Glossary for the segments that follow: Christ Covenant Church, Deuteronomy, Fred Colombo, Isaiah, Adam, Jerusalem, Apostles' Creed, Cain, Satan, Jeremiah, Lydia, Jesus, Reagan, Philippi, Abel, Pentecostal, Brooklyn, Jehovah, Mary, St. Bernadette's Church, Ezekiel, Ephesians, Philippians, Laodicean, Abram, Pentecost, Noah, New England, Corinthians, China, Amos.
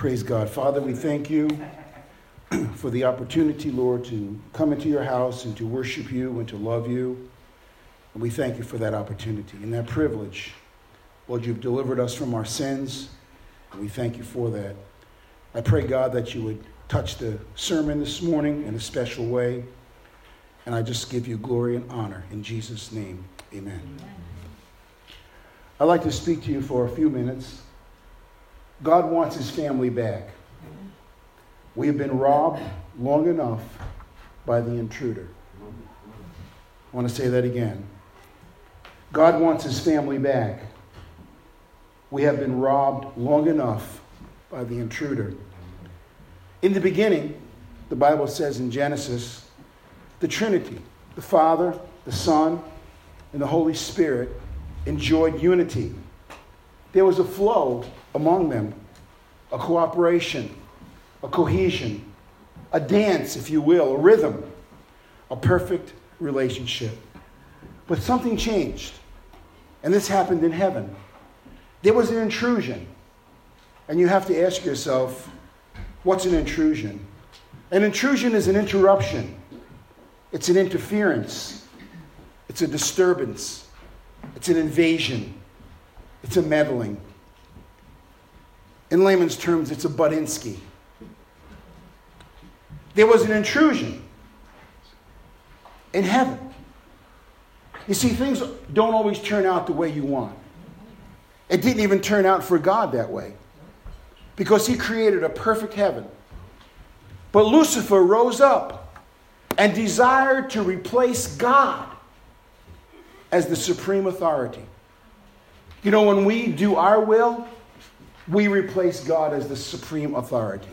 Praise God. Father, we thank you for the opportunity, Lord, to come into your house and to worship you and to love you. And we thank you for that opportunity and that privilege. Lord, you've delivered us from our sins, and we thank you for that. I pray, God, that you would touch the sermon this morning in a special way. And I just give you glory and honor. In Jesus' name, amen. Amen. I'd like to speak to you for a few minutes. God wants his family back. We have been robbed long enough by the intruder. I want to say that again. God wants his family back. We have been robbed long enough by the intruder. In the beginning, the Bible says in Genesis, the Trinity, the Father, the Son, and the Holy Spirit enjoyed unity. There was a flow among them, a cooperation, a cohesion, a dance, if you will, a rhythm, a perfect relationship. But something changed, and this happened in heaven. There was an intrusion, and you have to ask yourself, what's an intrusion? An intrusion is an interruption. It's an interference. It's a disturbance. It's an invasion. It's a meddling. In layman's terms, it's a Budinsky. There was an intrusion in heaven. You see, things don't always turn out the way you want. It didn't even turn out for God that way, because he created a perfect heaven. But Lucifer rose up and desired to replace God as the supreme authority. You know, when we do our will, we replace God as the supreme authority.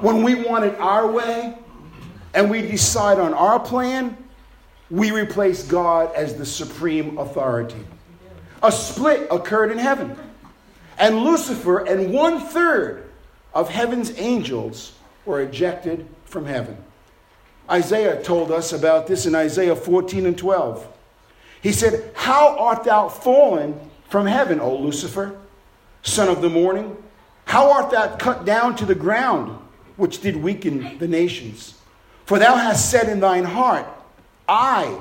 When we want it our way and we decide on our plan, we replace God as the supreme authority. A split occurred in heaven, and Lucifer and 1/3 of heaven's angels were ejected from heaven. Isaiah told us about this in Isaiah 14 and 12. He said, "How art thou fallen from heaven, O Lucifer, son of the morning? How art thou cut down to the ground, which did weaken the nations? For thou hast said in thine heart, I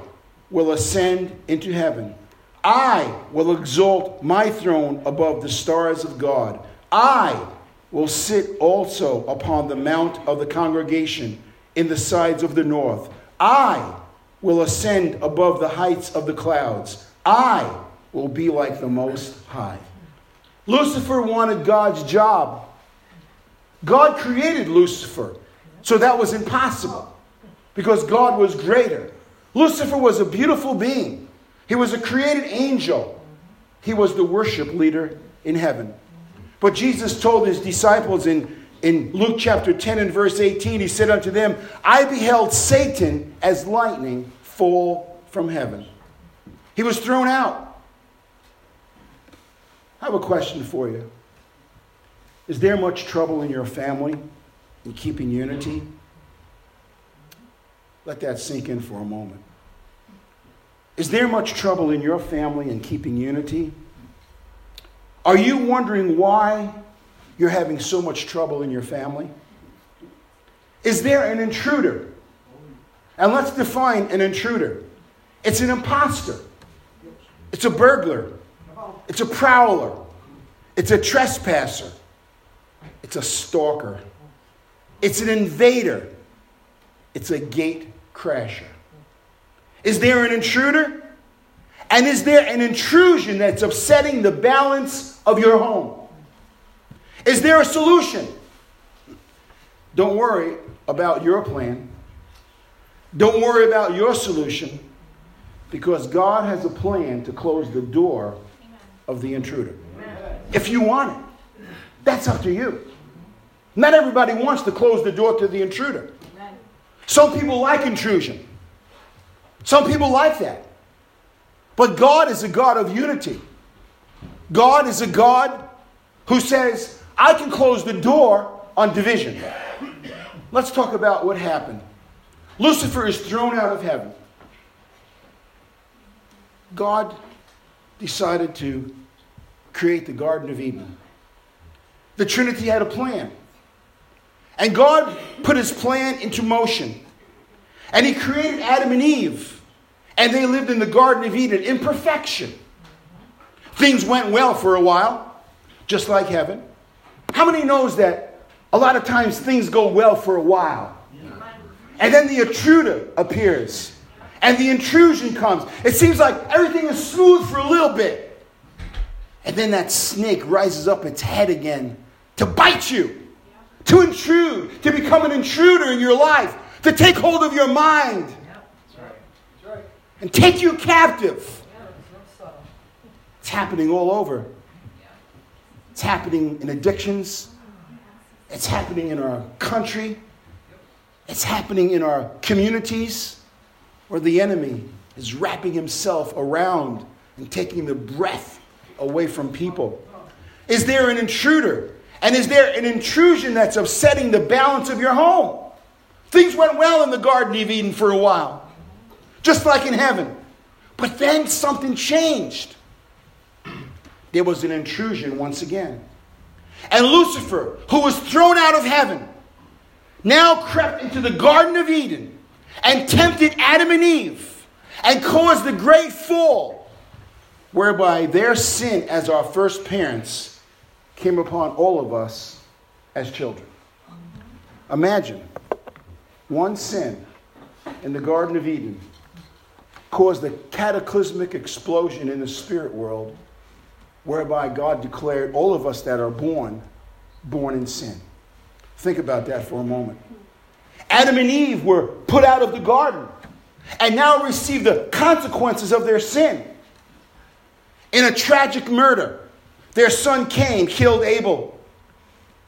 will ascend into heaven. I will exalt my throne above the stars of God. I will sit also upon the mount of the congregation in the sides of the north. I will ascend above the heights of the clouds. I will be like the Most High." Lucifer wanted God's job. God created Lucifer, so that was impossible, because God was greater. Lucifer was a beautiful being. He was a created angel. He was the worship leader in heaven. But Jesus told his disciples in Luke chapter 10 and verse 18, he said unto them, "I beheld Satan as lightning fall from heaven." He was thrown out. I have a question for you. Is there much trouble in your family in keeping unity? Let that sink in for a moment. Is there much trouble in your family in keeping unity? Are you wondering why you're having so much trouble in your family? Is there an intruder? And let's define an intruder. It's an imposter. It's a burglar. It's a prowler. It's a trespasser. It's a stalker. It's an invader. It's a gate crasher. Is there an intruder? And is there an intrusion that's upsetting the balance of your home? Is there a solution? Don't worry about your plan. Don't worry about your solution, because God has a plan to close the door of the intruder. Amen. If you want it, that's up to you. Not everybody wants to close the door to the intruder. Amen. Some people like intrusion. Some people like that. But God is a God of unity. God is a God who says, I can close the door on division. Let's talk about what happened. Lucifer is thrown out of heaven. God decided to create the Garden of Eden. The Trinity had a plan. And God put his plan into motion. And he created Adam and Eve. And they lived in the Garden of Eden in perfection. Things went well for a while, just like heaven. How many knows that a lot of times things go well for a while? And then the intruder appears. And the intrusion comes. It seems like everything is smooth for a little bit. And then that snake rises up its head again to bite you, to intrude, to become an intruder in your life, to take hold of your mind. And take you captive. It's happening all over. It's happening in addictions. It's happening in our country. It's happening in our communities, where the enemy is wrapping himself around and taking the breath away from people. Is there an intruder? And is there an intrusion that's upsetting the balance of your home? Things went well in the Garden of Eden for a while, just like in heaven. But then something changed. There was an intrusion once again. And Lucifer, who was thrown out of heaven, now crept into the Garden of Eden and tempted Adam and Eve and caused the great fall, whereby their sin as our first parents came upon all of us as children. Imagine one sin in the Garden of Eden caused a cataclysmic explosion in the spirit world, whereby God declared all of us that are born in sin. Think about that for a moment. Adam and Eve were put out of the garden and now receive the consequences of their sin. In a tragic murder, their son Cain killed Abel.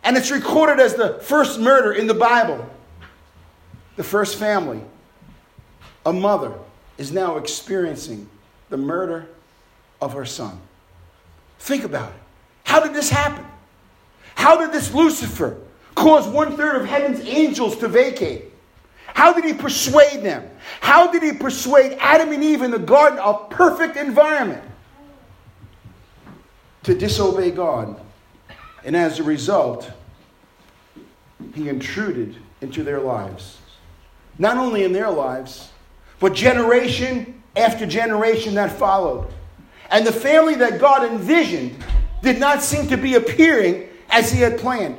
And it's recorded as the first murder in the Bible. The first family, a mother, is now experiencing the murder of her son. Think about it. How did this happen? How did this Lucifer cause 1/3 of heaven's angels to vacate? How did he persuade them? How did he persuade Adam and Eve in the garden, a perfect environment, to disobey God? And as a result, he intruded into their lives. Not only in their lives, but generation after generation that followed. And the family that God envisioned did not seem to be appearing as he had planned.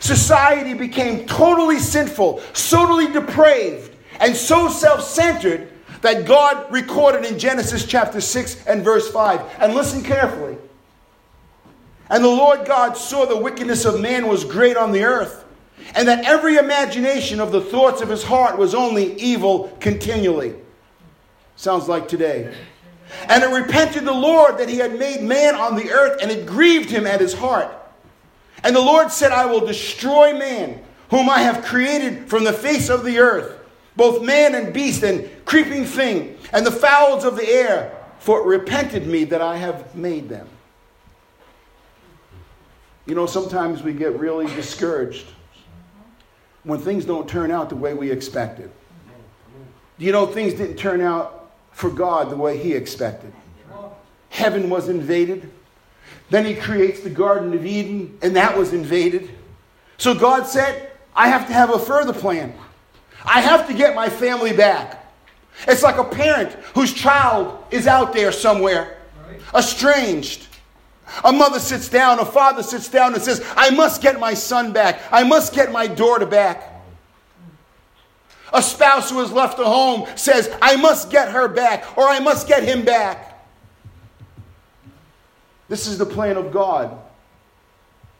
Society became totally sinful, totally depraved, and so self-centered that God recorded in Genesis chapter 6 and verse 5. And listen carefully. And the Lord God saw the wickedness of man was great on the earth, and that every imagination of the thoughts of his heart was only evil continually. Sounds like today. And it repented the Lord that he had made man on the earth, and it grieved him at his heart. And the Lord said, I will destroy man, whom I have created from the face of the earth, both man and beast and creeping thing, and the fowls of the air, for it repented me that I have made them. You know, sometimes we get really discouraged when things don't turn out the way we expected. You know, things didn't turn out for God the way he expected. Heaven was invaded. Then he creates the Garden of Eden, and that was invaded. So God said, I have to have a further plan. I have to get my family back. It's like a parent whose child is out there somewhere, estranged. A mother sits down, a father sits down and says, I must get my son back. I must get my daughter back. A spouse who has left the home says, I must get her back, or I must get him back. This is the plan of God,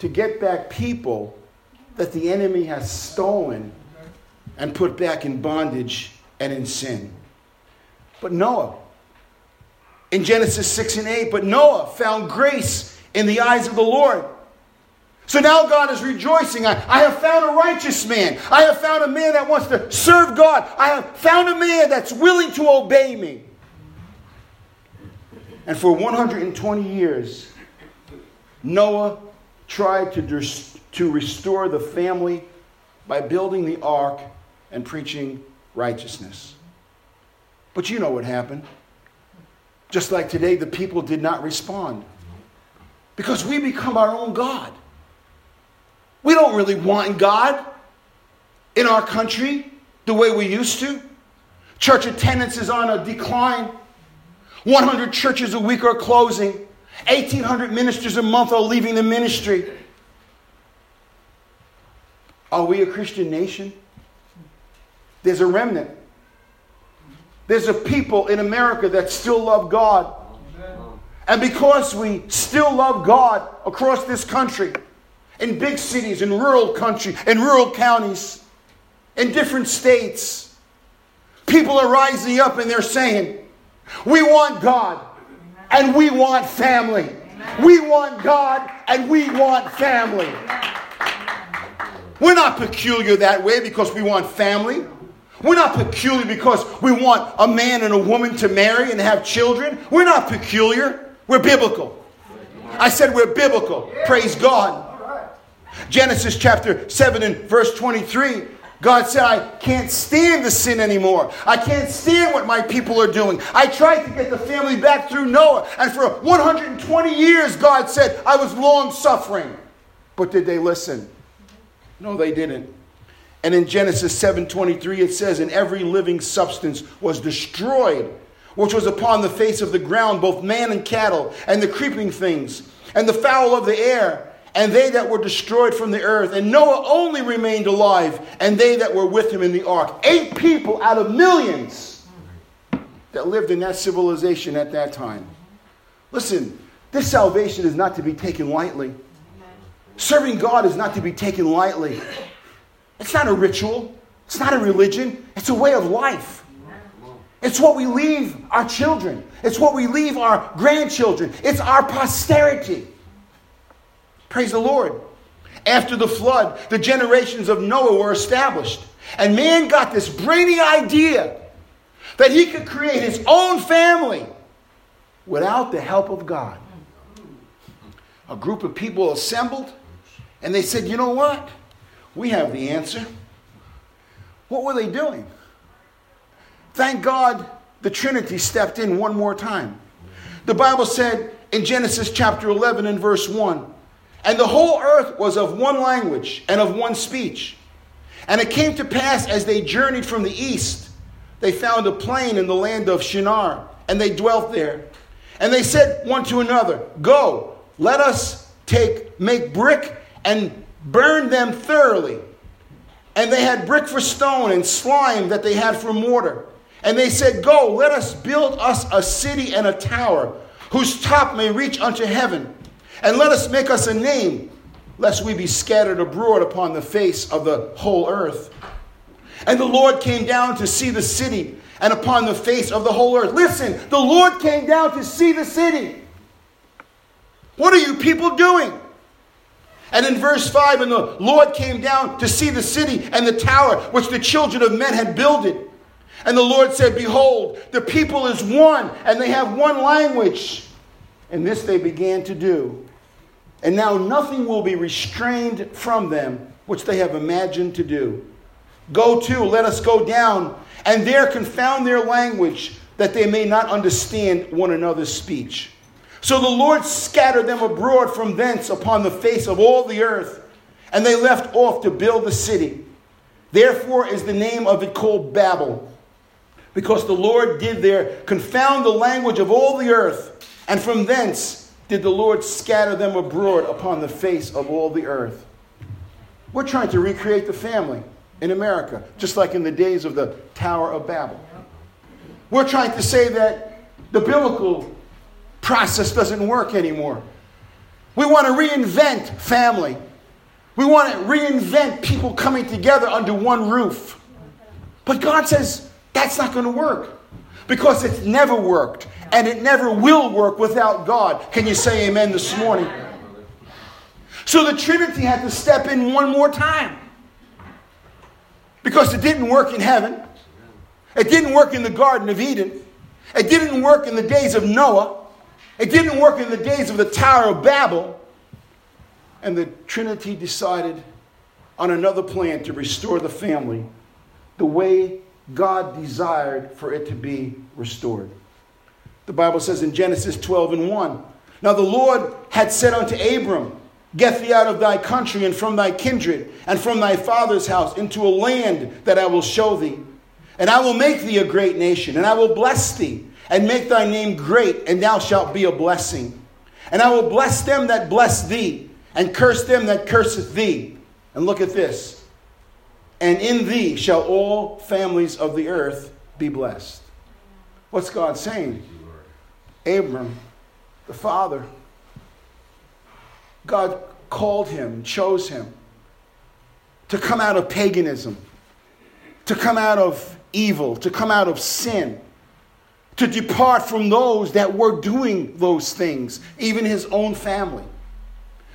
to get back people that the enemy has stolen and put back in bondage and in sin. But Noah, in Genesis 6 and 8, but Noah found grace in the eyes of the Lord. So now God is rejoicing. I have found a righteous man. I have found a man that wants to serve God. I have found a man that's willing to obey me. And for 120 years, Noah tried to restore the family by building the ark and preaching righteousness. But you know what happened. Just like today, the people did not respond. Because we become our own God. don't really want God in our country the way we used to. Church attendance is on a decline. 100 churches a week are closing. 1,800 ministers a month are leaving the ministry. Are we a Christian nation? There's a remnant. There's a people in America that still love God. And because we still love God across this country, in big cities, in rural country, in rural counties, in different states, people are rising up and they're saying, we want God and we want family. We want God and we want family. We're not peculiar that way because we want family. We're not peculiar because we want a man and a woman to marry and have children. We're not peculiar. We're biblical. I said we're biblical. Praise God. Genesis chapter 7 and verse 23. God said, I can't stand the sin anymore. I can't stand what my people are doing. I tried to get the family back through Noah. And for 120 years, God said, I was long suffering. But did they listen? No, they didn't. And in Genesis 7:23, it says, and every living substance was destroyed, which was upon the face of the ground, both man and cattle, and the creeping things, and the fowl of the air, and they that were destroyed from the earth. And Noah only remained alive, and they that were with him in the ark. 8 people out of millions that lived in that civilization at that time. Listen, this salvation is not to be taken lightly. Serving God is not to be taken lightly. It's not a ritual. It's not a religion. It's a way of life. It's what we leave our children. It's what we leave our grandchildren. It's our posterity. Praise the Lord. After the flood, the generations of Noah were established. And man got this brainy idea that he could create his own family without the help of God. A group of people assembled, and they said, you know what? We have the answer. What were they doing? Thank God the Trinity stepped in one more time. The Bible said in Genesis chapter 11 and verse 1, and the whole earth was of one language and of one speech. And it came to pass as they journeyed from the east, they found a plain in the land of Shinar, and they dwelt there. And they said one to another, go, let us make brick and burned them thoroughly. And they had brick for stone and slime that they had for mortar. And they said, go, let us build us a city and a tower, whose top may reach unto heaven. And let us make us a name, lest we be scattered abroad upon the face of the whole earth. And the Lord came down to see the city, and upon the face of the whole earth. Listen, the Lord came down to see the city. What are you people doing? And in verse 5, and the Lord came down to see the city and the tower which the children of men had builded. And the Lord said, behold, the people is one, and they have one language. And this they began to do. And now nothing will be restrained from them which they have imagined to do. Go to, let us go down, and there confound their language, that they may not understand one another's speech. So the Lord scattered them abroad from thence upon the face of all the earth, and they left off to build the city. Therefore is the name of it called Babel, because the Lord did there confound the language of all the earth, and from thence did the Lord scatter them abroad upon the face of all the earth. We're trying to recreate the family in America, just like in the days of the Tower of Babel. We're trying to say that the biblical process doesn't work anymore. We want to reinvent family. We want to reinvent people coming together under one roof. But God says that's not going to work, because it's never worked and it never will work without God. Can you say amen this morning? So the Trinity had to step in one more time, because it didn't work in heaven. It didn't work in the Garden of Eden. It didn't work in the days of Noah. It didn't work in the days of the Tower of Babel. And the Trinity decided on another plan to restore the family the way God desired for it to be restored. The Bible says in Genesis 12 and 1, now the Lord had said unto Abram, Get thee out of thy country and from thy kindred and from thy father's house into a land that I will show thee. And I will make thee a great nation, and I will bless thee and make thy name great, and thou shalt be a blessing. And I will bless them that bless thee and curse them that curseth thee. And look at this. And in thee shall all families of the earth be blessed. What's God saying? Abram, the father, God called him, chose him to come out of paganism, to come out of evil, to come out of sin, to depart from those that were doing those things, even his own family.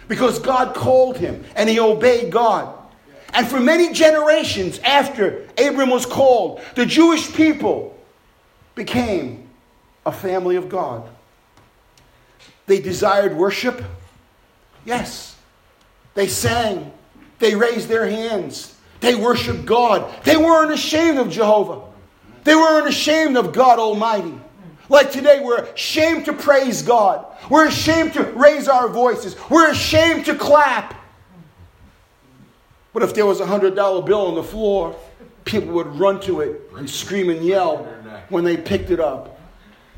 Because God called him and he obeyed God. And for many generations after Abram was called, the Jewish people became a family of God. They desired worship. Yes. They sang. They raised their hands. They worshiped God. They weren't ashamed of Jehovah. They weren't ashamed of God Almighty. Like today, we're ashamed to praise God. We're ashamed to raise our voices. We're ashamed to clap. But if there was a $100 bill on the floor, people would run to it and scream and yell when they picked it up.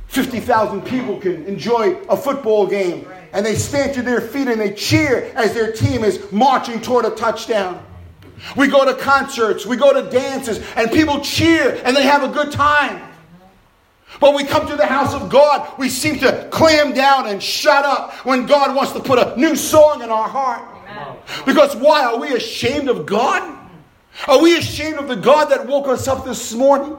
50,000 people can enjoy a football game, and they stand to their feet and they cheer as their team is marching toward a touchdown. We go to concerts, we go to dances, and people cheer and they have a good time. But we come to the house of God, we seem to clam down and shut up when God wants to put a new song in our heart. Because why? Are we ashamed of God? Are we ashamed of the God that woke us up this morning?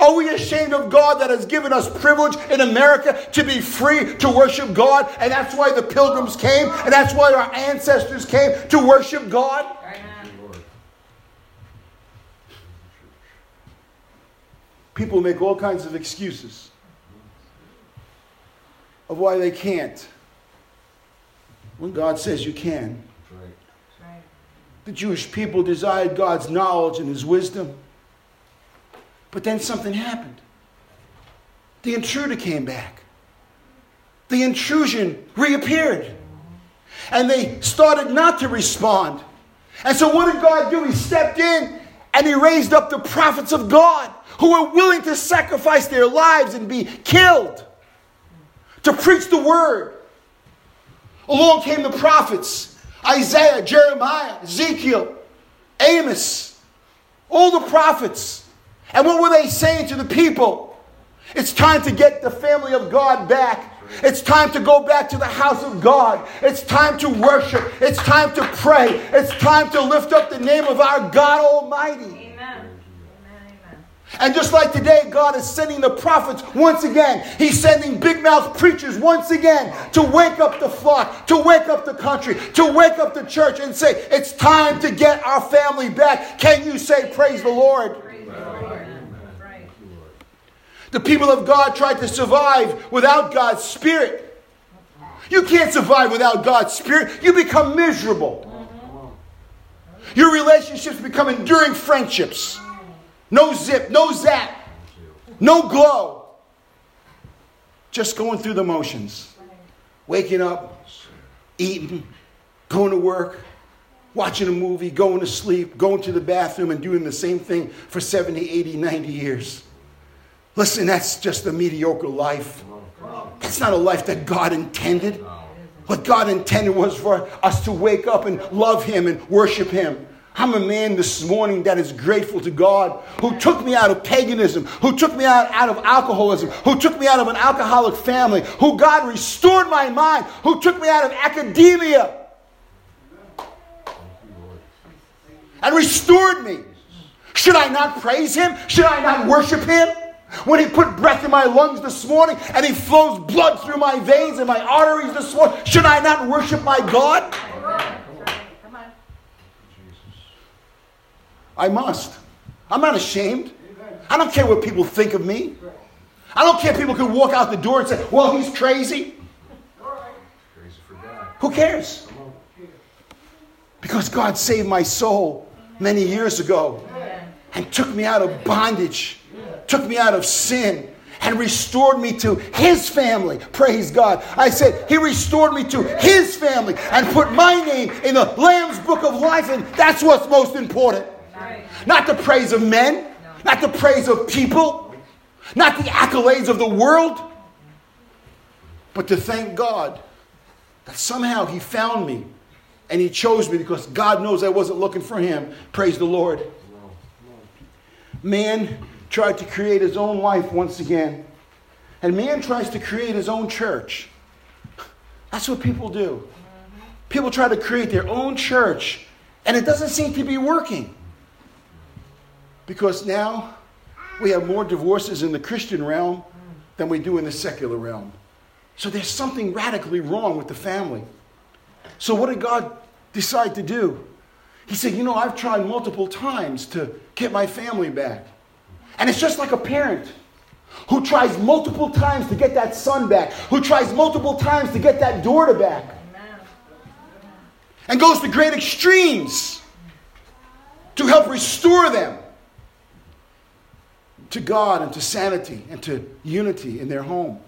Are we ashamed of God that has given us privilege in America to be free to worship God? And that's why the Pilgrims came, and that's why our ancestors came to worship God. People make all kinds of excuses of why they can't, when God says you can. The Jewish people desired God's knowledge and his wisdom. But then something happened. The intruder came back. The intrusion reappeared. And they started not to respond. And so what did God do? He stepped in and he raised up the prophets of God who were willing to sacrifice their lives and be killed to preach the word. Along came the prophets, Isaiah, Jeremiah, Ezekiel, Amos, all the prophets. And what were they saying to the people? It's time to get the family of God back. It's time to go back to the house of God. It's time to worship. It's time to pray. It's time to lift up the name of our God Almighty. Amen. Amen. And just like today, God is sending the prophets once again. He's sending big mouth preachers once again to wake up the flock, to wake up the country, to wake up the church and say, it's time to get our family back. Can you say praise the Lord? Praise the Lord. The people of God tried to survive without God's Spirit. You can't survive without God's Spirit. You become miserable. Your relationships become enduring friendships. No zip, no zap, no glow. Just going through the motions. Waking up, eating, going to work, watching a movie, going to sleep, going to the bathroom and doing the same thing for 70, 80, 90 years. Listen, that's just a mediocre life. That's not a life that God intended. What God intended was for us to wake up and love him and worship him. I'm a man this morning that is grateful to God who took me out of paganism, who took me out of alcoholism, who took me out of an alcoholic family, who God restored my mind, who took me out of academia and restored me. Should I not praise him? Should I not worship him? When he put breath in my lungs this morning and he flows blood through my veins and my arteries this morning, should I not worship my God? Come on. I must. I'm not ashamed. I don't care what people think of me. I don't care if people can walk out the door and say, well, he's crazy. Who cares? Because God saved my soul many years ago and took me out of bondage. Took me out of sin and restored me to his family. Praise God. I said, he restored me to his family and put my name in the Lamb's Book of Life. And that's what's most important. Not the praise of men, not the praise of people, not the accolades of the world, but to thank God that somehow he found me and he chose me, because God knows I wasn't looking for him. Praise the Lord. Man tried to create his own life once again. And man tries to create his own church. That's what people do. People try to create their own church, and it doesn't seem to be working. Because now we have more divorces in the Christian realm than we do in the secular realm. So there's something radically wrong with the family. So what did God decide to do? He said, you know, I've tried multiple times to get my family back. And it's just like a parent who tries multiple times to get that son back, who tries multiple times to get that daughter back, and goes to great extremes to help restore them to God and to sanity and to unity in their home.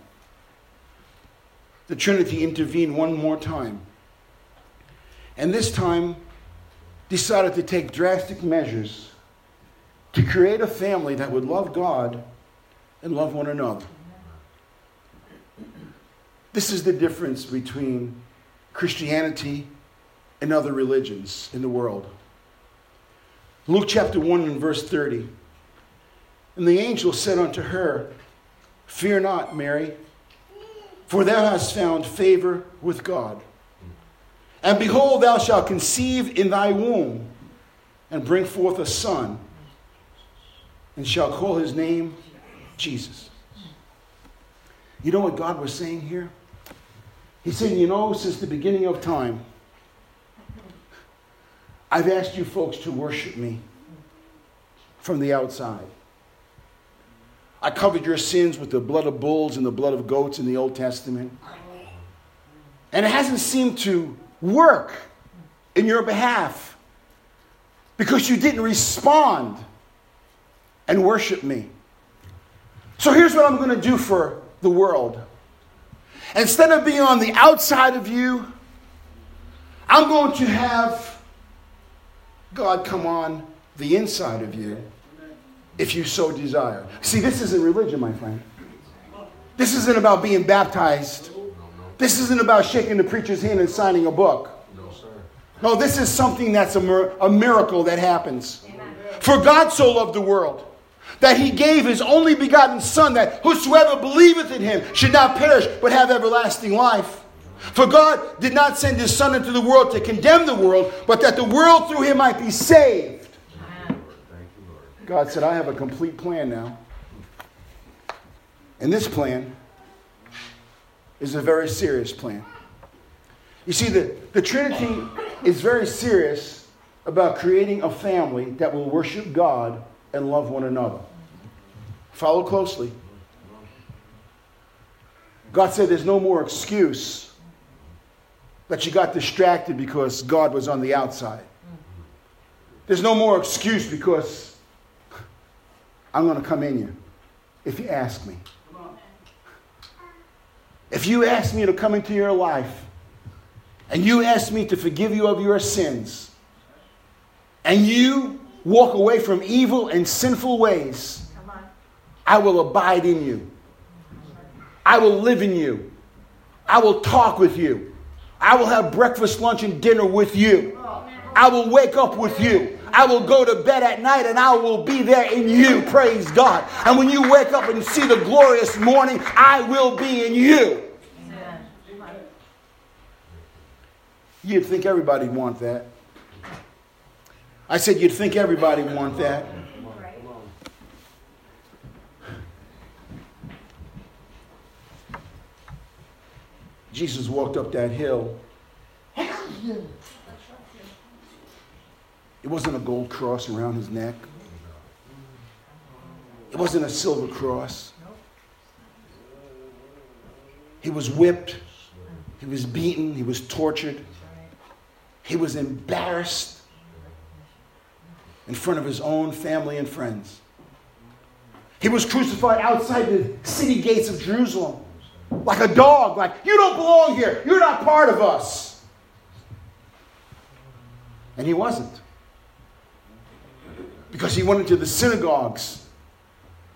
The Trinity intervened one more time, and this time decided to take drastic measures to create a family that would love God and love one another. This is the difference between Christianity and other religions in the world. Luke chapter 1 and verse 30. And the angel said unto her, Fear not, Mary, for thou hast found favor with God. And behold, thou shalt conceive in thy womb, and bring forth a son, and shall call his name Jesus. You know what God was saying here? He said, you know, since the beginning of time, I've asked you folks to worship me from the outside. I covered your sins with the blood of bulls and the blood of goats in the Old Testament. And it hasn't seemed to work in your behalf, because you didn't respond and worship me. So here's what I'm going to do for the world. Instead of being on the outside of you, I'm going to have God come on the inside of you if you so desire. See, this isn't religion, my friend. This isn't about being baptized. This isn't about shaking the preacher's hand and signing a book. No, sir. No, this is something that's a miracle that happens. Amen. For God so loved the world that he gave his only begotten Son, that whosoever believeth in him should not perish but have everlasting life. For God did not send his Son into the world to condemn the world, but that the world through him might be saved. Amen. God said, I have a complete plan now. And this plan is a very serious plan. You see, the Trinity is very serious about creating a family that will worship God and love one another. Follow closely. God said there's no more excuse that you got distracted because God was on the outside. There's no more excuse because I'm going to come in you if you ask me. If you ask me to come into your life, and you ask me to forgive you of your sins, and you walk away from evil and sinful ways, I will abide in you. I will live in you. I will talk with you. I will have breakfast, lunch, and dinner with you. I will wake up with you. I will go to bed at night, and I will be there in you. Praise God. And when you wake up and see the glorious morning, I will be in you. Amen. You'd think everybody want that. I said you'd think everybody want that. Jesus walked up that hill. It wasn't a gold cross around his neck. It wasn't a silver cross. He was whipped. He was beaten. He was tortured. He was embarrassed in front of his own family and friends. He was crucified outside the city gates of Jerusalem. Like a dog, like, you don't belong here. You're not part of us. And he wasn't. Because he went into the synagogues.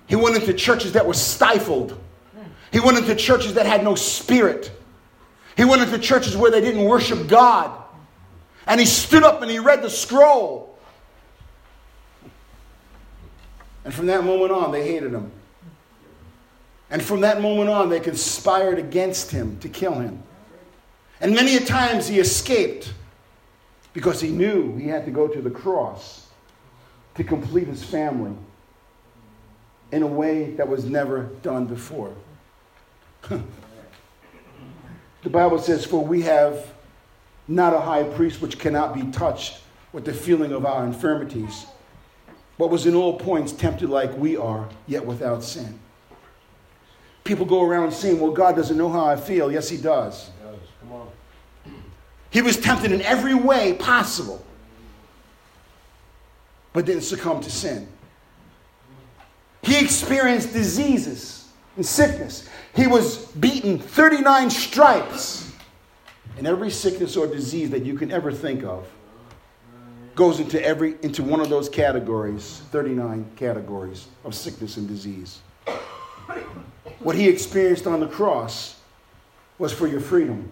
He went into churches that were stifled. He went into churches that had no spirit. He went into churches where they didn't worship God. And he stood up and he read the scroll. And from that moment on, they hated him. And from that moment on, they conspired against him to kill him. And many a times he escaped because he knew he had to go to the cross to complete his family in a way that was never done before. The Bible says, for we have not a high priest which cannot be touched with the feeling of our infirmities, but was in all points tempted like we are, yet without sin. People go around saying, well, God doesn't know how I feel. Yes, he does. He does. Come on. He was tempted in every way possible, but didn't succumb to sin. He experienced diseases and sickness. He was beaten 39 stripes. And every sickness or disease that you can ever think of goes into one of those categories, 39 categories of sickness and disease. What he experienced on the cross was for your freedom.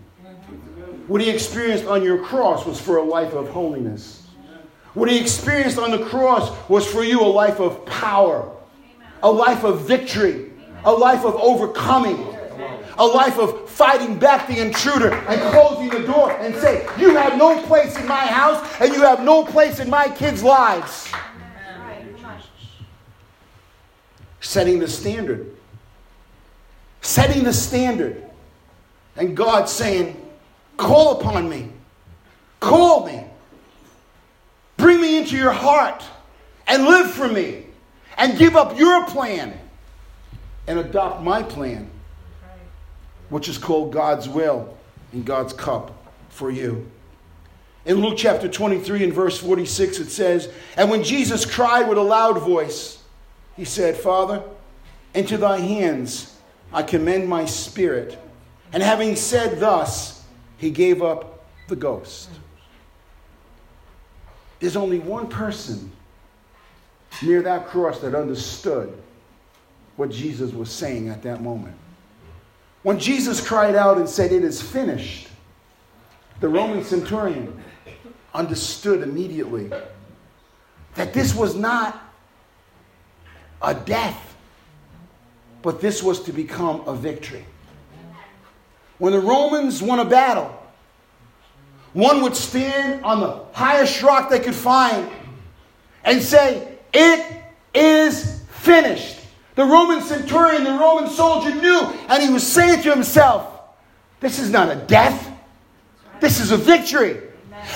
What he experienced on your cross was for a life of holiness. What he experienced on the cross was for you a life of power, a life of victory, a life of overcoming, a life of fighting back the intruder and closing the door and say, you have no place in my house and you have no place in my kids' lives. Setting the standard. Setting the standard. And God saying, call upon me. Call me. Bring me into your heart and live for me and give up your plan and adopt my plan, which is called God's will and God's cup for you. In Luke chapter 23 and verse 46, it says, and when Jesus cried with a loud voice, he said, Father, into thy hands I commend my spirit. And having said thus, he gave up the ghost. There's only one person near that cross that understood what Jesus was saying at that moment. When Jesus cried out and said, it is finished, the Roman centurion understood immediately that this was not a death, but this was to become a victory. When the Romans won a battle, one would stand on the highest rock they could find and say, it is finished. The Roman centurion, the Roman soldier knew, and he was saying to himself, this is not a death. This is a victory.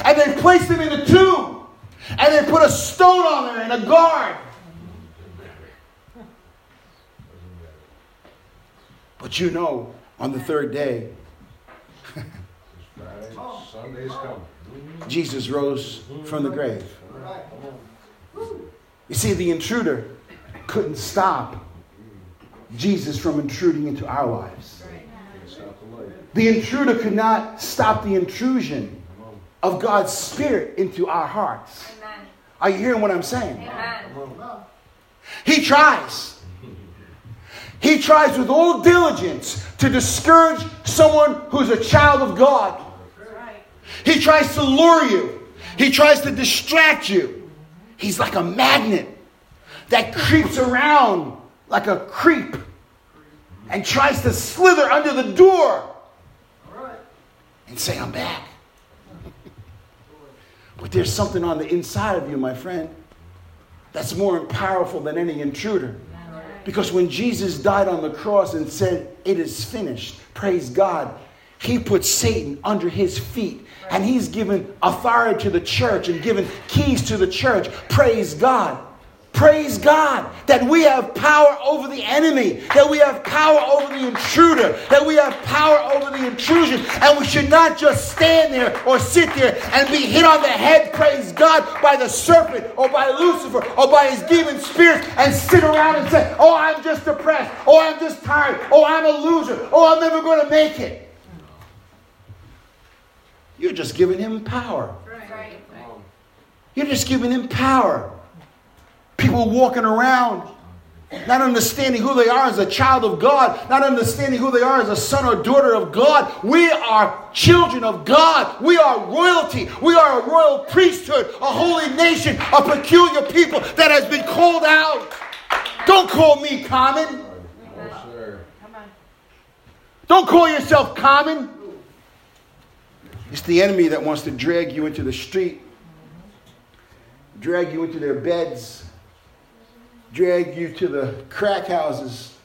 And they placed him in the tomb, and they put a stone on there and a guard. But you know, on the third day, Jesus rose from the grave. You see, the intruder couldn't stop Jesus from intruding into our lives. The intruder could not stop the intrusion of God's Spirit into our hearts. Are you hearing what I'm saying? He tries. He tries with all diligence to discourage someone who's a child of God. He tries to lure you. He tries to distract you. He's like a magnet that creeps around like a creep and tries to slither under the door and say, I'm back. But there's something on the inside of you, my friend, that's more powerful than any intruder. Because when Jesus died on the cross and said, it is finished, praise God, he put Satan under his feet. And he's given authority to the church and given keys to the church, praise God. Praise God that we have power over the enemy, that we have power over the intruder, that we have power over the intrusion. And we should not just stand there or sit there and be hit on the head, praise God, by the serpent or by Lucifer or by his demon spirits and sit around and say, oh, I'm just depressed. Oh, I'm just tired. Oh, I'm a loser. Oh, I'm never going to make it. You're just giving him power. Right. You're just giving him power. People walking around, not understanding who they are as a child of God, not understanding who they are as a son or daughter of God. We are children of God. We are royalty. We are a royal priesthood, a holy nation, a peculiar people that has been called out. Don't call me common. Don't call yourself common. It's the enemy that wants to drag you into the street, drag you into their beds, drag you to the crack houses,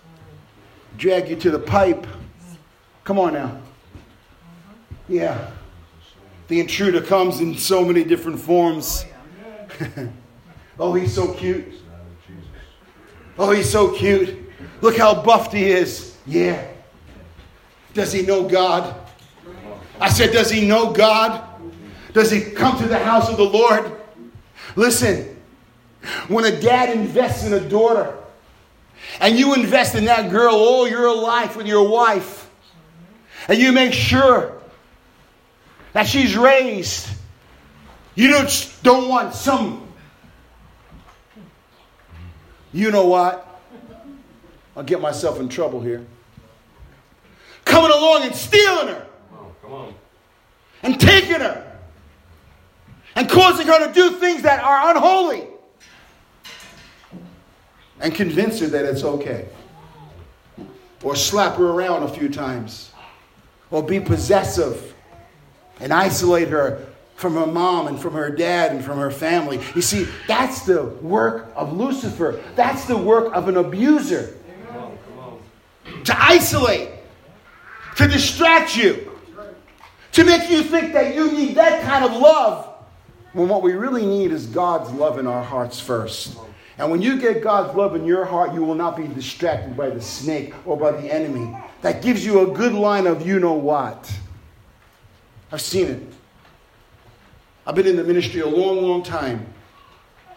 drag you to the pipe. Come on now. Yeah. The intruder comes in so many different forms. Oh, he's so cute. Oh, he's so cute. Look how buffed he is. Yeah. Does he know God? I said, does he know God? Does he come to the house of the Lord? Listen, when a dad invests in a daughter and you invest in that girl all your life with your wife and you make sure that she's raised, you don't want some, you know what? I'll get myself in trouble here. Coming along and stealing her. And taking her and causing her to do things that are unholy and convince her that it's okay, or slap her around a few times, or be possessive and isolate her from her mom and from her dad and from her family. You see, that's the work of Lucifer. That's the work of an abuser. To isolate, to distract you, to make you think that you need that kind of love, when what we really need is God's love in our hearts first. And when you get God's love in your heart, you will not be distracted by the snake or by the enemy. That gives you a good line of you know what. I've seen it. I've been in the ministry a long, long time.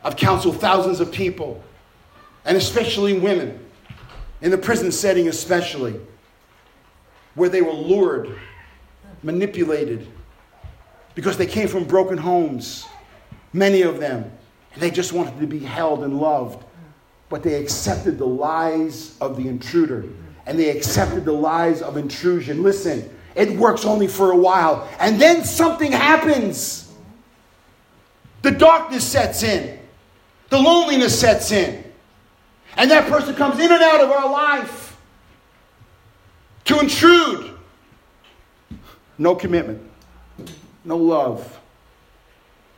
I've counseled thousands of people, and especially women, in the prison setting especially, where they were lured, manipulated, because they came from broken homes, many of them, and they just wanted to be held and loved, but they accepted the lies of the intruder, and they accepted the lies of intrusion. Listen, it works only for a while, and then something happens. The darkness sets in, the loneliness sets in, and that person comes in and out of our life to intrude. No commitment, no love,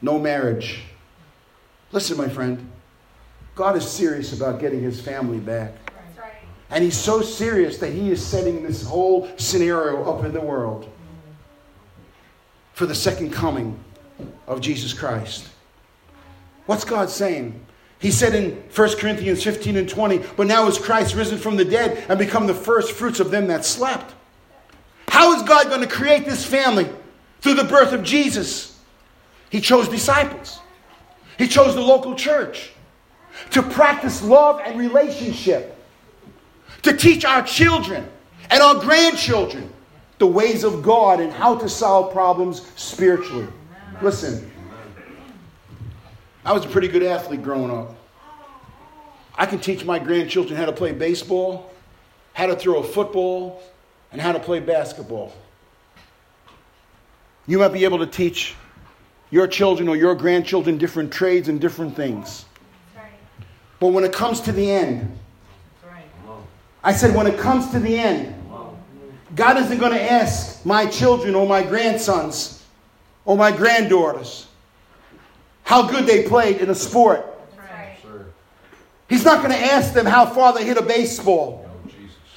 no marriage. Listen, my friend, God is serious about getting his family back. That's right. And he's so serious that he is setting this whole scenario up in the world for the second coming of Jesus Christ. What's God saying? He said in 1 Corinthians 15 and 20, but now is Christ risen from the dead and become the first fruits of them that slept. How is God going to create this family through the birth of Jesus? He chose disciples. He chose the local church to practice love and relationship, to teach our children and our grandchildren the ways of God and how to solve problems spiritually. Listen, I was a pretty good athlete growing up. I can teach my grandchildren how to play baseball, how to throw a football, and how to play basketball. You might be able to teach your children or your grandchildren different trades and different things. But when it comes to the end, I said when it comes to the end, God isn't going to ask my children or my grandsons or my granddaughters how good they played in a sport. He's not going to ask them how far they hit a baseball.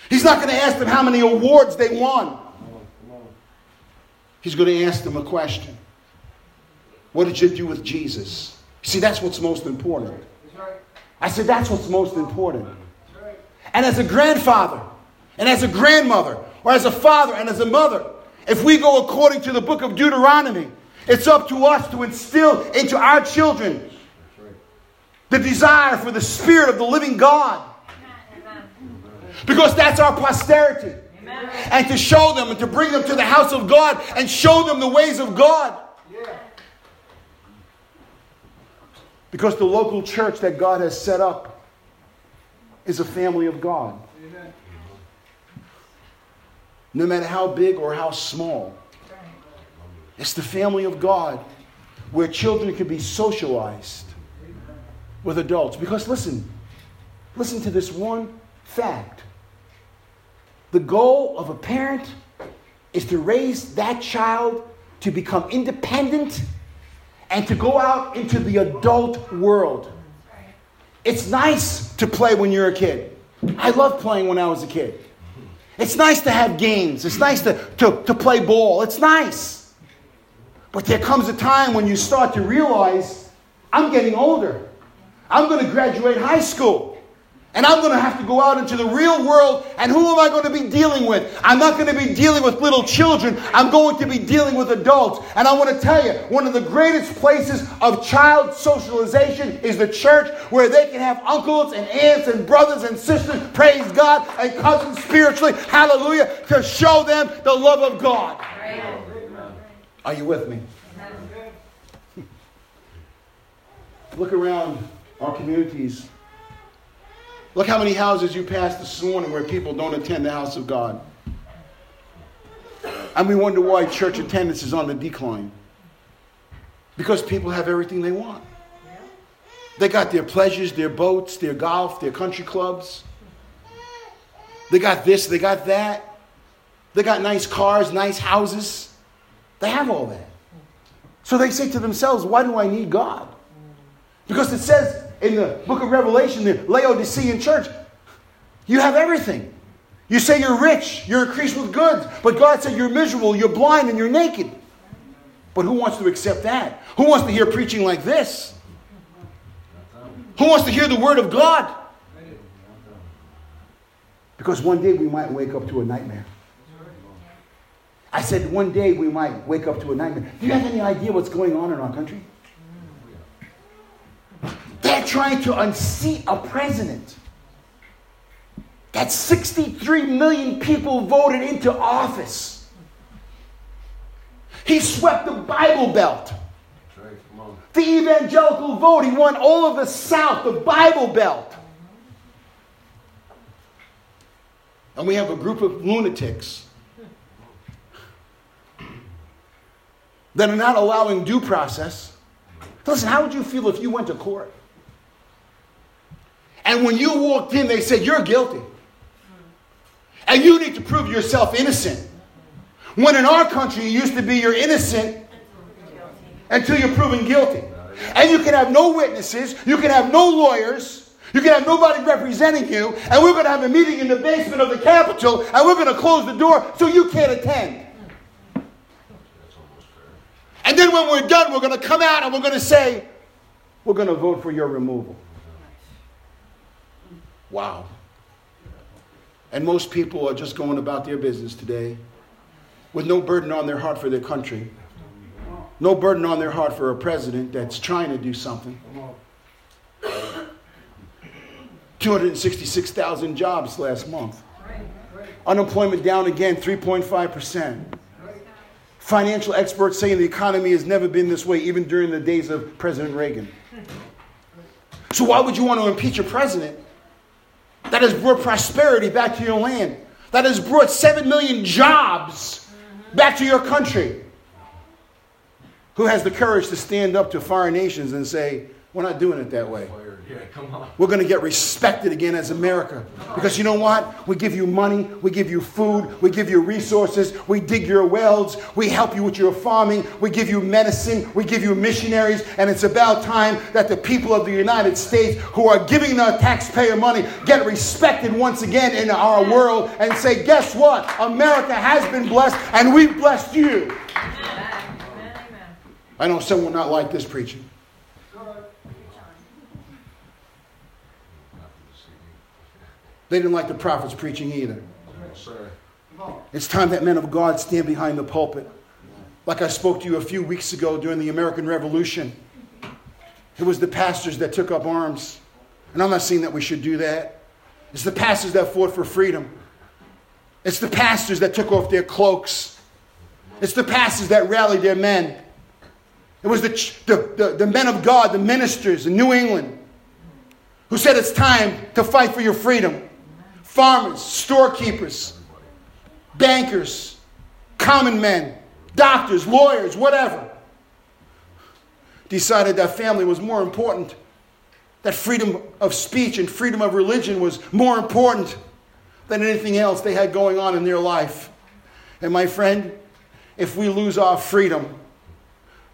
He's not going to ask them how many awards they won. He's going to ask them a question. What did you do with Jesus? See, that's what's most important. I said, that's what's most important. And as a grandfather, and as a grandmother, or as a father and as a mother, if we go according to the book of Deuteronomy, it's up to us to instill into our children the desire for the Spirit of the living God. Because that's our posterity. Amen. And to show them and to bring them to the house of God and show them the ways of God. Yeah. Because the local church that God has set up is a family of God. Amen. No matter how big or how small. It's the family of God where children can be socialized with adults. Because listen to this one fact. The goal of a parent is to raise that child to become independent and to go out into the adult world. It's nice to play when you're a kid. I loved playing when I was a kid. It's nice to have games. It's nice to play ball. It's nice. But there comes a time when you start to realize, I'm getting older. I'm going to graduate high school. And I'm going to have to go out into the real world. And who am I going to be dealing with? I'm not going to be dealing with little children. I'm going to be dealing with adults. And I want to tell you, one of the greatest places of child socialization is the church, where they can have uncles and aunts and brothers and sisters, praise God, and cousins spiritually, hallelujah, to show them the love of God. Amen. Are you with me? Amen. Look around our communities. Look how many houses you passed this morning where people don't attend the house of God. And we wonder why church attendance is on the decline. Because people have everything they want. They got their pleasures, their boats, their golf, their country clubs. They got this, they got that. They got nice cars, nice houses. They have all that. So they say to themselves, why do I need God? Because it says in the book of Revelation, the Laodicean church, you have everything. You say you're rich, you're increased with goods, but God said you're miserable, you're blind, and you're naked. But who wants to accept that? Who wants to hear preaching like this? Who wants to hear the word of God? Because one day we might wake up to a nightmare. I said one day we might wake up to a nightmare. Do you have any idea what's going on in our country? They're trying to unseat a president that 63 million people voted into office. He swept the Bible Belt. The evangelical vote, he won all of the South, the Bible Belt. And we have a group of lunatics that are not allowing due process. Listen, how would you feel if you went to court? And when you walked in, they said, you're guilty. And you need to prove yourself innocent. When in our country, it used to be you're innocent until you're proven guilty. And you can have no witnesses. You can have no lawyers. You can have nobody representing you. And we're going to have a meeting in the basement of the Capitol. And we're going to close the door so you can't attend. And then when we're done, we're going to come out and we're going to say, we're going to vote for your removal. Wow. And most people are just going about their business today with no burden on their heart for their country. No burden on their heart for a president that's trying to do something. 266,000 jobs last month. Unemployment down again, 3.5%. Financial experts saying the economy has never been this way, even during the days of President Reagan. So why would you want to impeach a president that has brought prosperity back to your land, that has brought 7 million jobs back to your country, who has the courage to stand up to foreign nations and say, we're not doing it that way. We're going to get respected again as America. Because you know what? We give you money. We give you food. We give you resources. We dig your wells. We help you with your farming. We give you medicine. We give you missionaries. And it's about time that the people of the United States, who are giving their taxpayer money, get respected once again in our world and say, guess what? America has been blessed and we've blessed you. Amen. I know some will not like this preaching. They didn't like the prophets preaching either. It's time that men of God stand behind the pulpit. Like I spoke to you a few weeks ago during the American Revolution. It was the pastors that took up arms. And I'm not saying that we should do that. It's the pastors that fought for freedom. It's the pastors that took off their cloaks. It's the pastors that rallied their men. It was the men of God, the ministers in New England, who said it's time to fight for your freedom. Farmers, storekeepers, bankers, common men, doctors, lawyers, whatever, decided that family was more important, that freedom of speech and freedom of religion was more important than anything else they had going on in their life. And my friend, if we lose our freedom,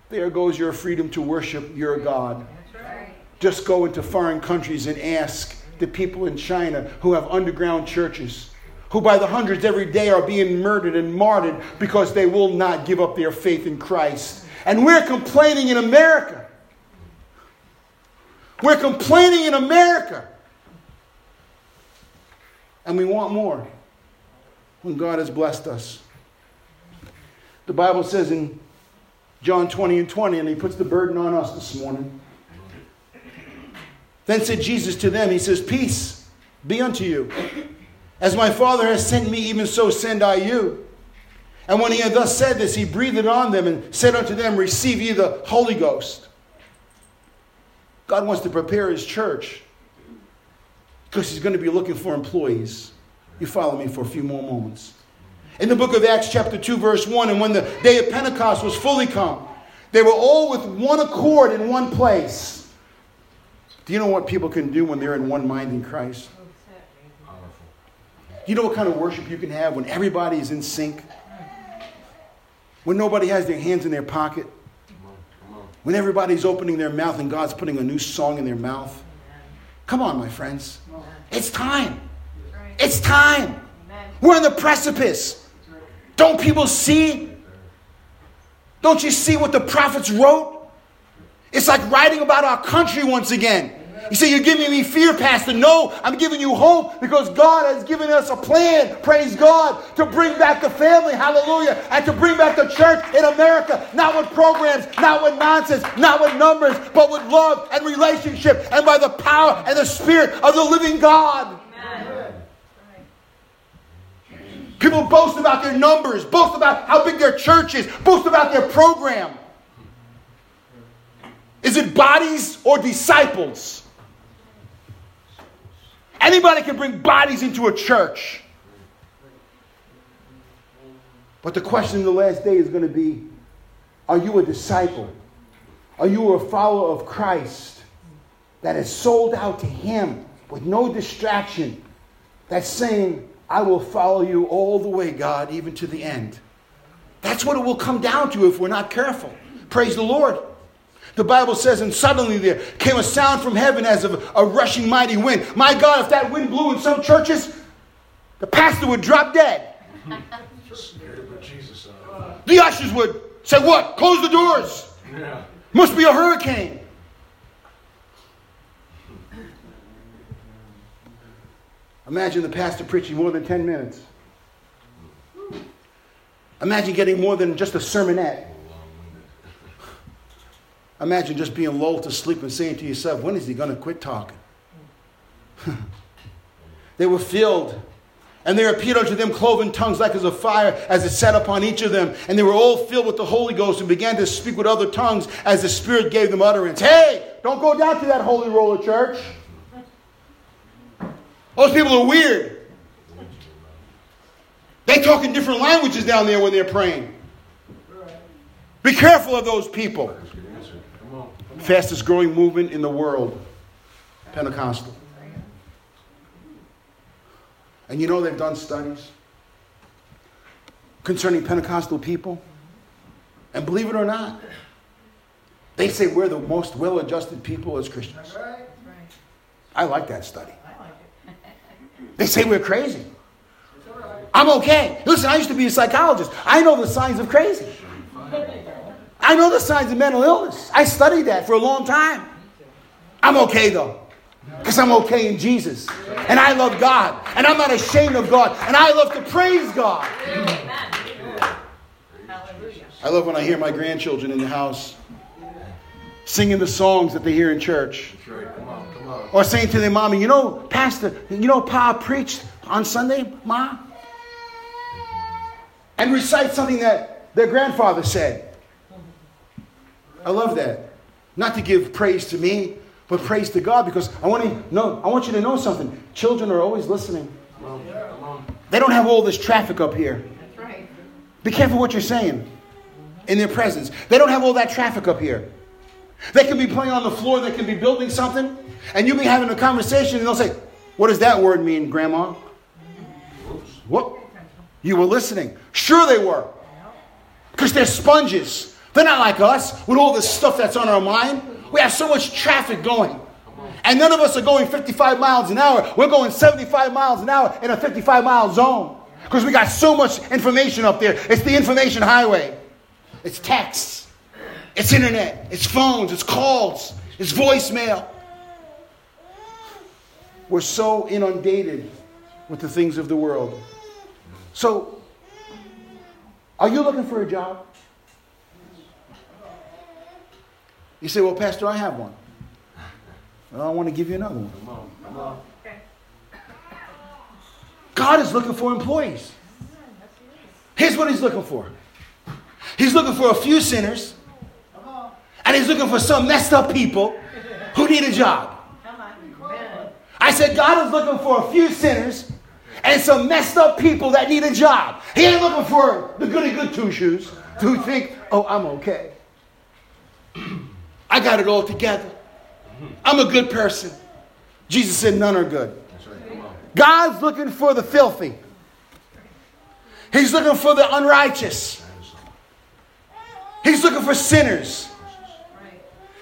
there goes your freedom to worship your God. That's right. Just go into foreign countries and ask the people in China who have underground churches, who by the hundreds every day are being murdered and martyred because they will not give up their faith in Christ. And we're complaining in America. We're complaining in America. And we want more when God has blessed us. The Bible says in John 20:20, and he puts the burden on us this morning. Then said Jesus to them, he says, "Peace be unto you. As my Father has sent me, even so send I you." And when he had thus said this, he breathed on them and said unto them, "Receive ye the Holy Ghost." God wants to prepare his church because he's going to be looking for employees. You follow me for a few more moments. In the book of Acts chapter 2 verse 1, "And when the day of Pentecost was fully come, they were all with one accord in one place." Do you know what people can do when they're in one mind in Christ? Do you know what kind of worship you can have when everybody is in sync? When nobody has their hands in their pocket? When everybody's opening their mouth and God's putting a new song in their mouth? Come on, my friends. It's time. It's time. We're on the precipice. Don't people see? Don't you see what the prophets wrote? It's like writing about our country once again. You say, "You're giving me fear, Pastor." No, I'm giving you hope because God has given us a plan, praise God, to bring back the family, hallelujah, and to bring back the church in America, not with programs, not with nonsense, not with numbers, but with love and relationship and by the power and the Spirit of the living God. People boast about their numbers, boast about how big their church is, boast about their program. Is it bodies or disciples? Anybody can bring bodies into a church. But the question in the last day is going to be, are you a disciple? Are you a follower of Christ that is sold out to him with no distraction? That's saying, "I will follow you all the way, God, even to the end." That's what it will come down to if we're not careful. Praise the Lord. The Bible says, "And suddenly there came a sound from heaven as of a rushing mighty wind." My God, if that wind blew in some churches, the pastor would drop dead. The ushers would say, "What? Close the doors. Yeah. Must be a hurricane." Imagine the pastor preaching more than 10 minutes. Imagine getting more than just a sermonette. Imagine just being lulled to sleep and saying to yourself, "When is he going to quit talking?" They were filled, and there appeared unto them cloven tongues like as a fire, as it sat upon each of them. And they were all filled with the Holy Ghost and began to speak with other tongues as the Spirit gave them utterance. Hey, don't go down to that holy roller church. Those people are weird. They talk in different languages down there when they're praying. Be careful of those people. Fastest growing movement in the world, Pentecostal. And you know they've done studies concerning Pentecostal people. And believe it or not, they say we're the most well-adjusted people as Christians. I like that study. They say we're crazy. I'm okay. Listen, I used to be a psychologist. I know the signs of crazy. I know the signs of mental illness. I studied that for a long time. I'm okay, though. Because I'm okay in Jesus. And I love God. And I'm not ashamed of God. And I love to praise God. I love when I hear my grandchildren in the house singing the songs that they hear in church. Or saying to their mommy, you know, Pastor, you know, Pa preached on Sunday, Ma? And recite something that their grandfather said. I love that. Not to give praise to me, but praise to God, because I want you to know something. Children are always listening. They don't have all this traffic up here. That's right. Be careful what you're saying in their presence. They don't have all that traffic up here. They can be playing on the floor. They can be building something. And you'll be having a conversation, and they'll say, what does that word mean, Grandma? What? You were listening. Sure they were. Because they're sponges. They're not like us with all this stuff that's on our mind. We have so much traffic going. And none of us are going 55 miles an hour. We're going 75 miles an hour in a 55-mile zone. Because we got so much information up there. It's the information highway. It's texts. It's internet. It's phones. It's calls. It's voicemail. We're so inundated with the things of the world. So, are you looking for a job? You say, well, Pastor, I have one. Well, I want to give you another one. God is looking for employees. Here's what he's looking for. He's looking for a few sinners. And he's looking for some messed up people who need a job. I said, God is looking for a few sinners and some messed up people that need a job. He ain't looking for the goody-good two-shoes who think, oh, I'm okay. I got it all together. I'm a good person. Jesus said none are good. God's looking for the filthy. He's looking for the unrighteous. He's looking for sinners.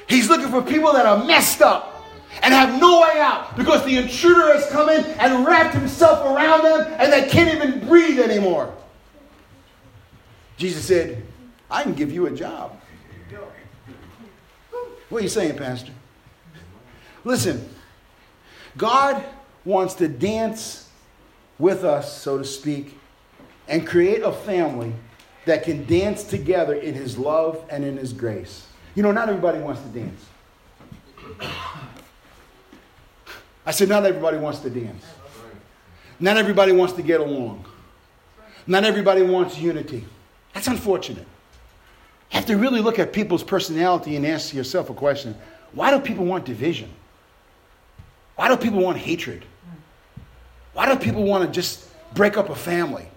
He's looking for people that are messed up and have no way out, because the intruder has come in and wrapped himself around them, and they can't even breathe anymore. Jesus said, I can give you a job. What are you saying, Pastor? Listen, God wants to dance with us, so to speak, and create a family that can dance together in his love and in his grace. You know, not everybody wants to dance. I said, not everybody wants to dance. Not everybody wants to get along. Not everybody wants unity. That's unfortunate. You have to really look at people's personality and ask yourself a question. Why do people want division? Why do people want hatred? Why do people want to just break up a family?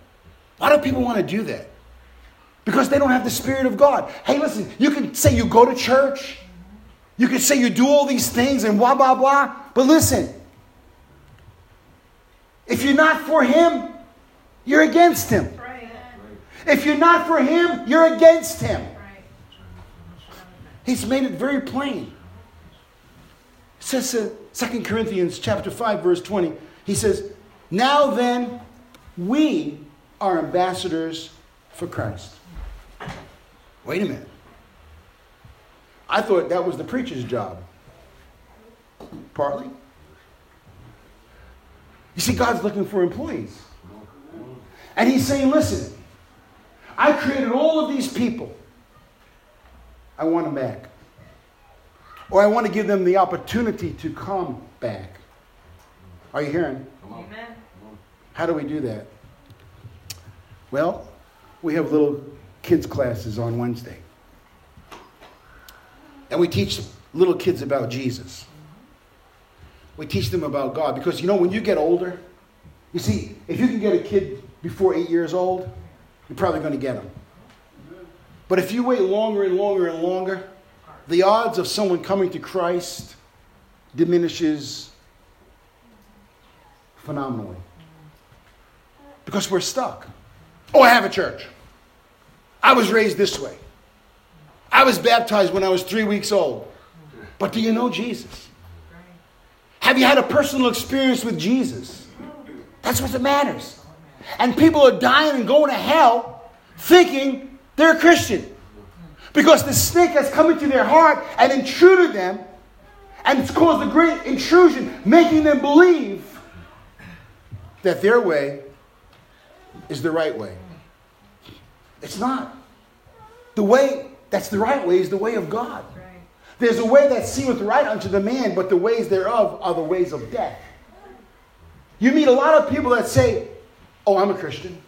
Why do people want to do that? Because they don't have the Spirit of God. Hey, listen, you can say you go to church. You can say you do all these things and blah, blah, blah. But listen, if you're not for him, you're against him. If you're not for him, you're against him. He's made it very plain. It says in 2 Corinthians chapter 5, verse 20, he says, now then, we are ambassadors for Christ. Wait a minute. I thought that was the preacher's job. Partly. You see, God's looking for employees. And he's saying, listen, I created all of these people. I want them back. Or I want to give them the opportunity to come back. Are you hearing? Amen. How do we do that? Well, we have little kids' classes on Wednesday. And we teach little kids about Jesus. We teach them about God. Because, you know, when you get older, you see, if you can get a kid before 8 years old, you're probably going to get them. But if you wait longer and longer and longer, the odds of someone coming to Christ diminishes phenomenally. Because we're stuck. Oh, I have a church. I was raised this way. I was baptized when I was 3 weeks old. But do you know Jesus? Have you had a personal experience with Jesus? That's what matters. And people are dying and going to hell thinking they're a Christian. Because the snake has come into their heart and intruded them And it's caused a great intrusion, making them believe that their way is the right way. It's not. The way that's the right way is the way of God. Right. There's a way that seemeth right unto the man, but the ways thereof are the ways of death. You meet a lot of people that say, oh, I'm a Christian.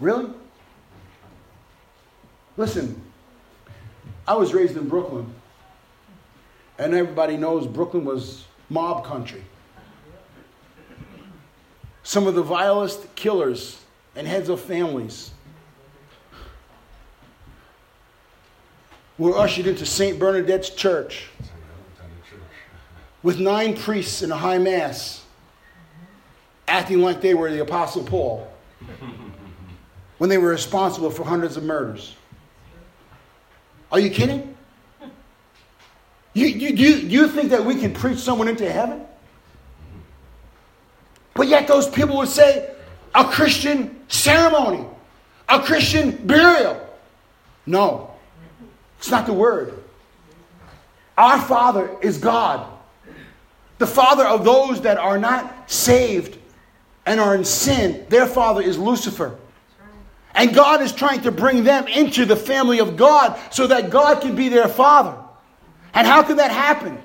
Really? Listen, I was raised in Brooklyn, and everybody knows Brooklyn was mob country. Some of the vilest killers and heads of families were ushered into St. Bernadette's Church with 9 priests in a high mass, acting like they were the Apostle Paul, when they were responsible for hundreds of murders. Are you kidding? You think that we can preach someone into heaven? But yet those people would say, a Christian ceremony, a Christian burial. No, it's not the word. Our Father is God, the Father of those that are not saved and are in sin. Their father is Lucifer. And God is trying to bring them into the family of God so that God can be their Father. And how can that happen?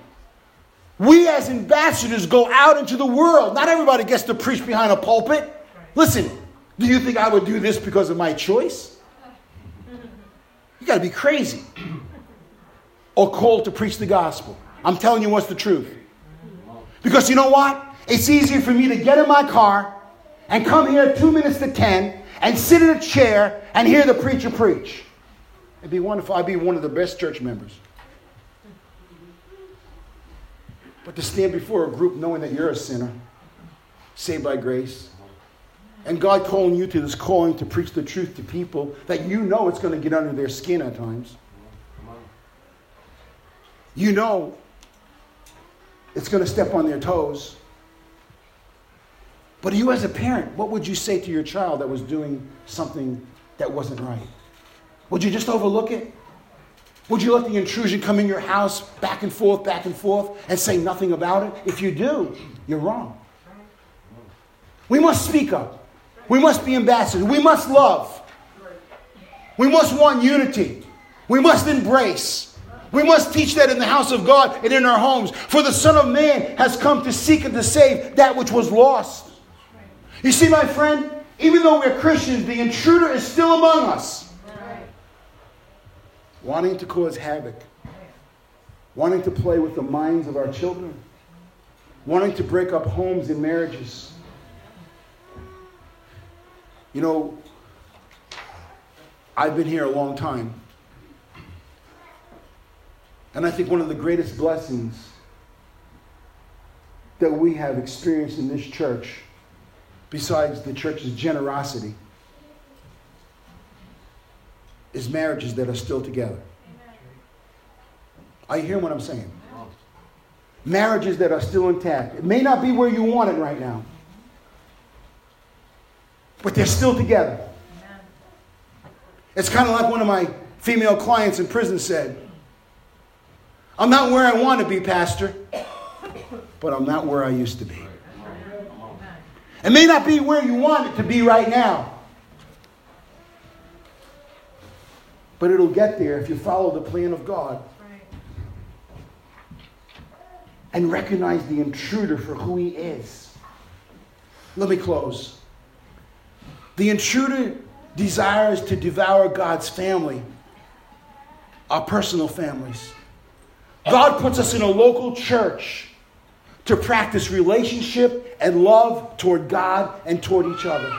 We as ambassadors go out into the world. Not everybody gets to preach behind a pulpit. Listen, do you think I would do this because of my choice? You got to be crazy. Or called to preach the gospel. I'm telling you what's the truth. Because you know what? It's easier for me to get in my car and come here 10:02 and sit in a chair and hear the preacher preach. It'd be wonderful. I'd be one of the best church members. But to stand before a group knowing that you're a sinner, saved by grace, and God calling you to this calling to preach the truth to people that you know it's going to get under their skin at times. You know it's going to step on their toes. But you as a parent, what would you say to your child that was doing something that wasn't right? Would you just overlook it? Would you let the intrusion come in your house back and forth, and say nothing about it? If you do, you're wrong. We must speak up. We must be ambassadors. We must love. We must want unity. We must embrace. We must teach that in the house of God and in our homes. For the Son of Man has come to seek and to save that which was lost. You see, my friend, even though we're Christians, the intruder is still among us. Wanting to cause havoc. Wanting to play with the minds of our children. Wanting to break up homes and marriages. You know, I've been here a long time. And I think one of the greatest blessings that we have experienced in this church, besides the church's generosity, is marriages that are still together. Amen. Are you hearing what I'm saying? Amen. Marriages that are still intact. It may not be where you want it right now, but they're still together. Amen. It's kind of like one of my female clients in prison said, I'm not where I want to be, Pastor, but I'm not where I used to be. It may not be where you want it to be right now, but it'll get there if you follow the plan of God. And recognize the intruder for who he is. Let me close. The intruder desires to devour God's family, our personal families. God puts us in a local church to practice relationship and love toward God and toward each other.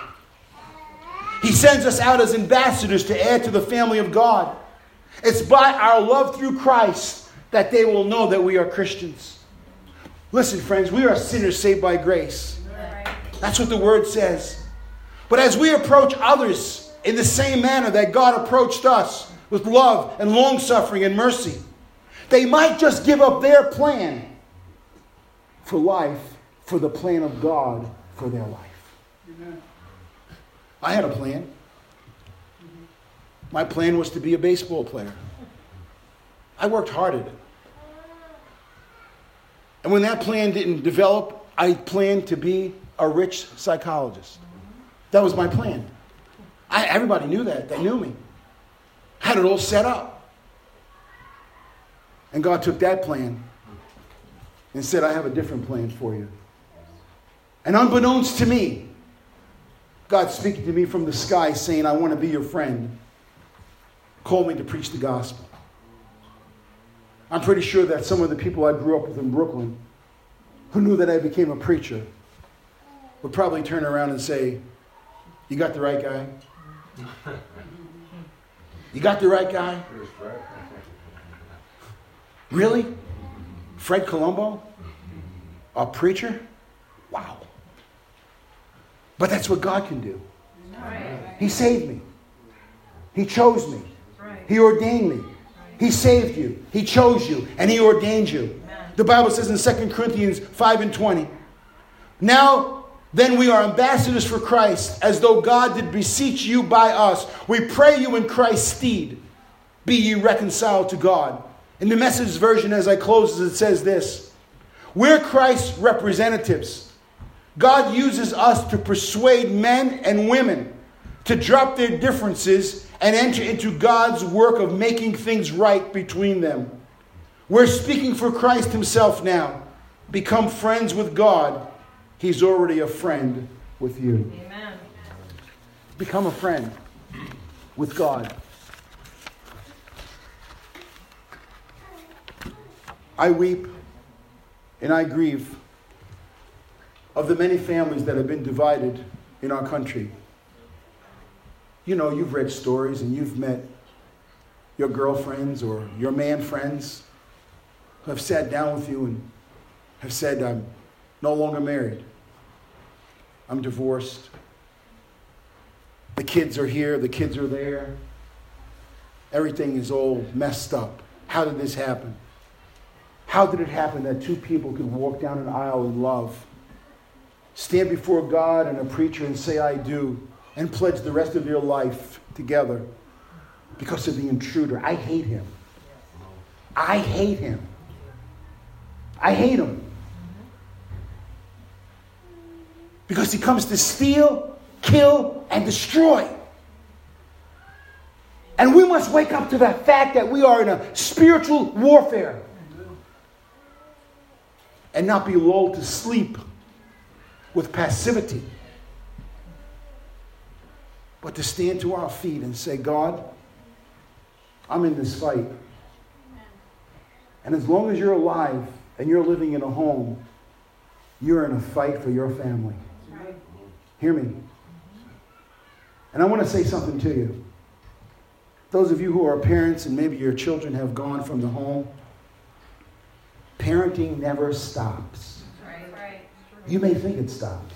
He sends us out as ambassadors to add to the family of God. It's by our love through Christ that they will know that we are Christians. Listen, friends, we are sinners saved by grace. That's what the word says. But as we approach others in the same manner that God approached us, with love and long-suffering and mercy, they might just give up their plan for life, for the plan of God for their life. Amen. I had a plan. My plan was to be a baseball player. I worked hard at it. And when that plan didn't develop, I planned to be a rich psychologist. That was my plan. Everybody knew that. They knew me. Had it all set up. And God took that plan and said, I have a different plan for you. And unbeknownst to me, God speaking to me from the sky saying, I want to be your friend. Call me to preach the gospel. I'm pretty sure that some of the people I grew up with in Brooklyn who knew that I became a preacher would probably turn around and say, you got the right guy? You got the right guy? Really? Fred Colombo? A preacher? Wow. But that's what God can do. He saved me. He chose me. He ordained me. He saved you. He chose you. And He ordained you. The Bible says in 2 Corinthians 5:20, now then we are ambassadors for Christ, as though God did beseech you by us. We pray you in Christ's stead, be ye reconciled to God. In the Message version, as I close, it says this, we're Christ's representatives. God uses us to persuade men and women to drop their differences and enter into God's work of making things right between them. We're speaking for Christ Himself now. Become friends with God. He's already a friend with you. Amen. Become a friend with God. I weep and I grieve of the many families that have been divided in our country. You know, you've read stories and you've met your girlfriends or your man friends who have sat down with you and have said, I'm no longer married. I'm divorced. The kids are here. The kids are there. Everything is all messed up. How did this happen? How did it happen that two people could walk down an aisle in love, stand before God and a preacher and say, I do, and pledge the rest of your life together because of the intruder? I hate him. I hate him. I hate him. Because he comes to steal, kill, and destroy. And we must wake up to the fact that we are in a spiritual warfare and not be lulled to sleep with passivity, but to stand to our feet and say, God, I'm in this fight. And as long as you're alive and you're living in a home, you're in a fight for your family. Right. Hear me. And I want to say something to you. Those of you who are parents and maybe your children have gone from the home, parenting never stops. Right. You may think it stops,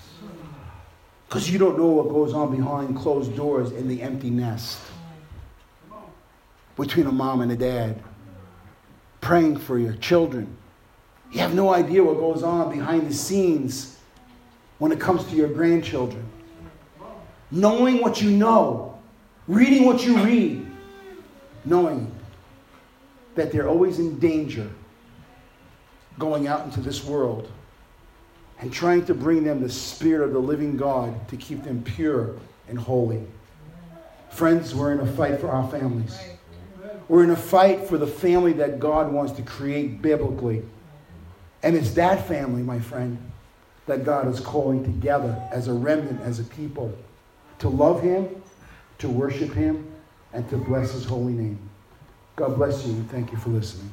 because you don't know what goes on behind closed doors in the empty nest between a mom and a dad, praying for your children. You have no idea what goes on behind the scenes when it comes to your grandchildren. Knowing what you know, reading what you read, knowing that they're always in danger going out into this world, and trying to bring them the Spirit of the living God to keep them pure and holy. Friends, we're in a fight for our families. We're in a fight for the family that God wants to create biblically. And it's that family, my friend, that God is calling together as a remnant, as a people, to love Him, to worship Him, and to bless His holy name. God bless you, and thank you for listening.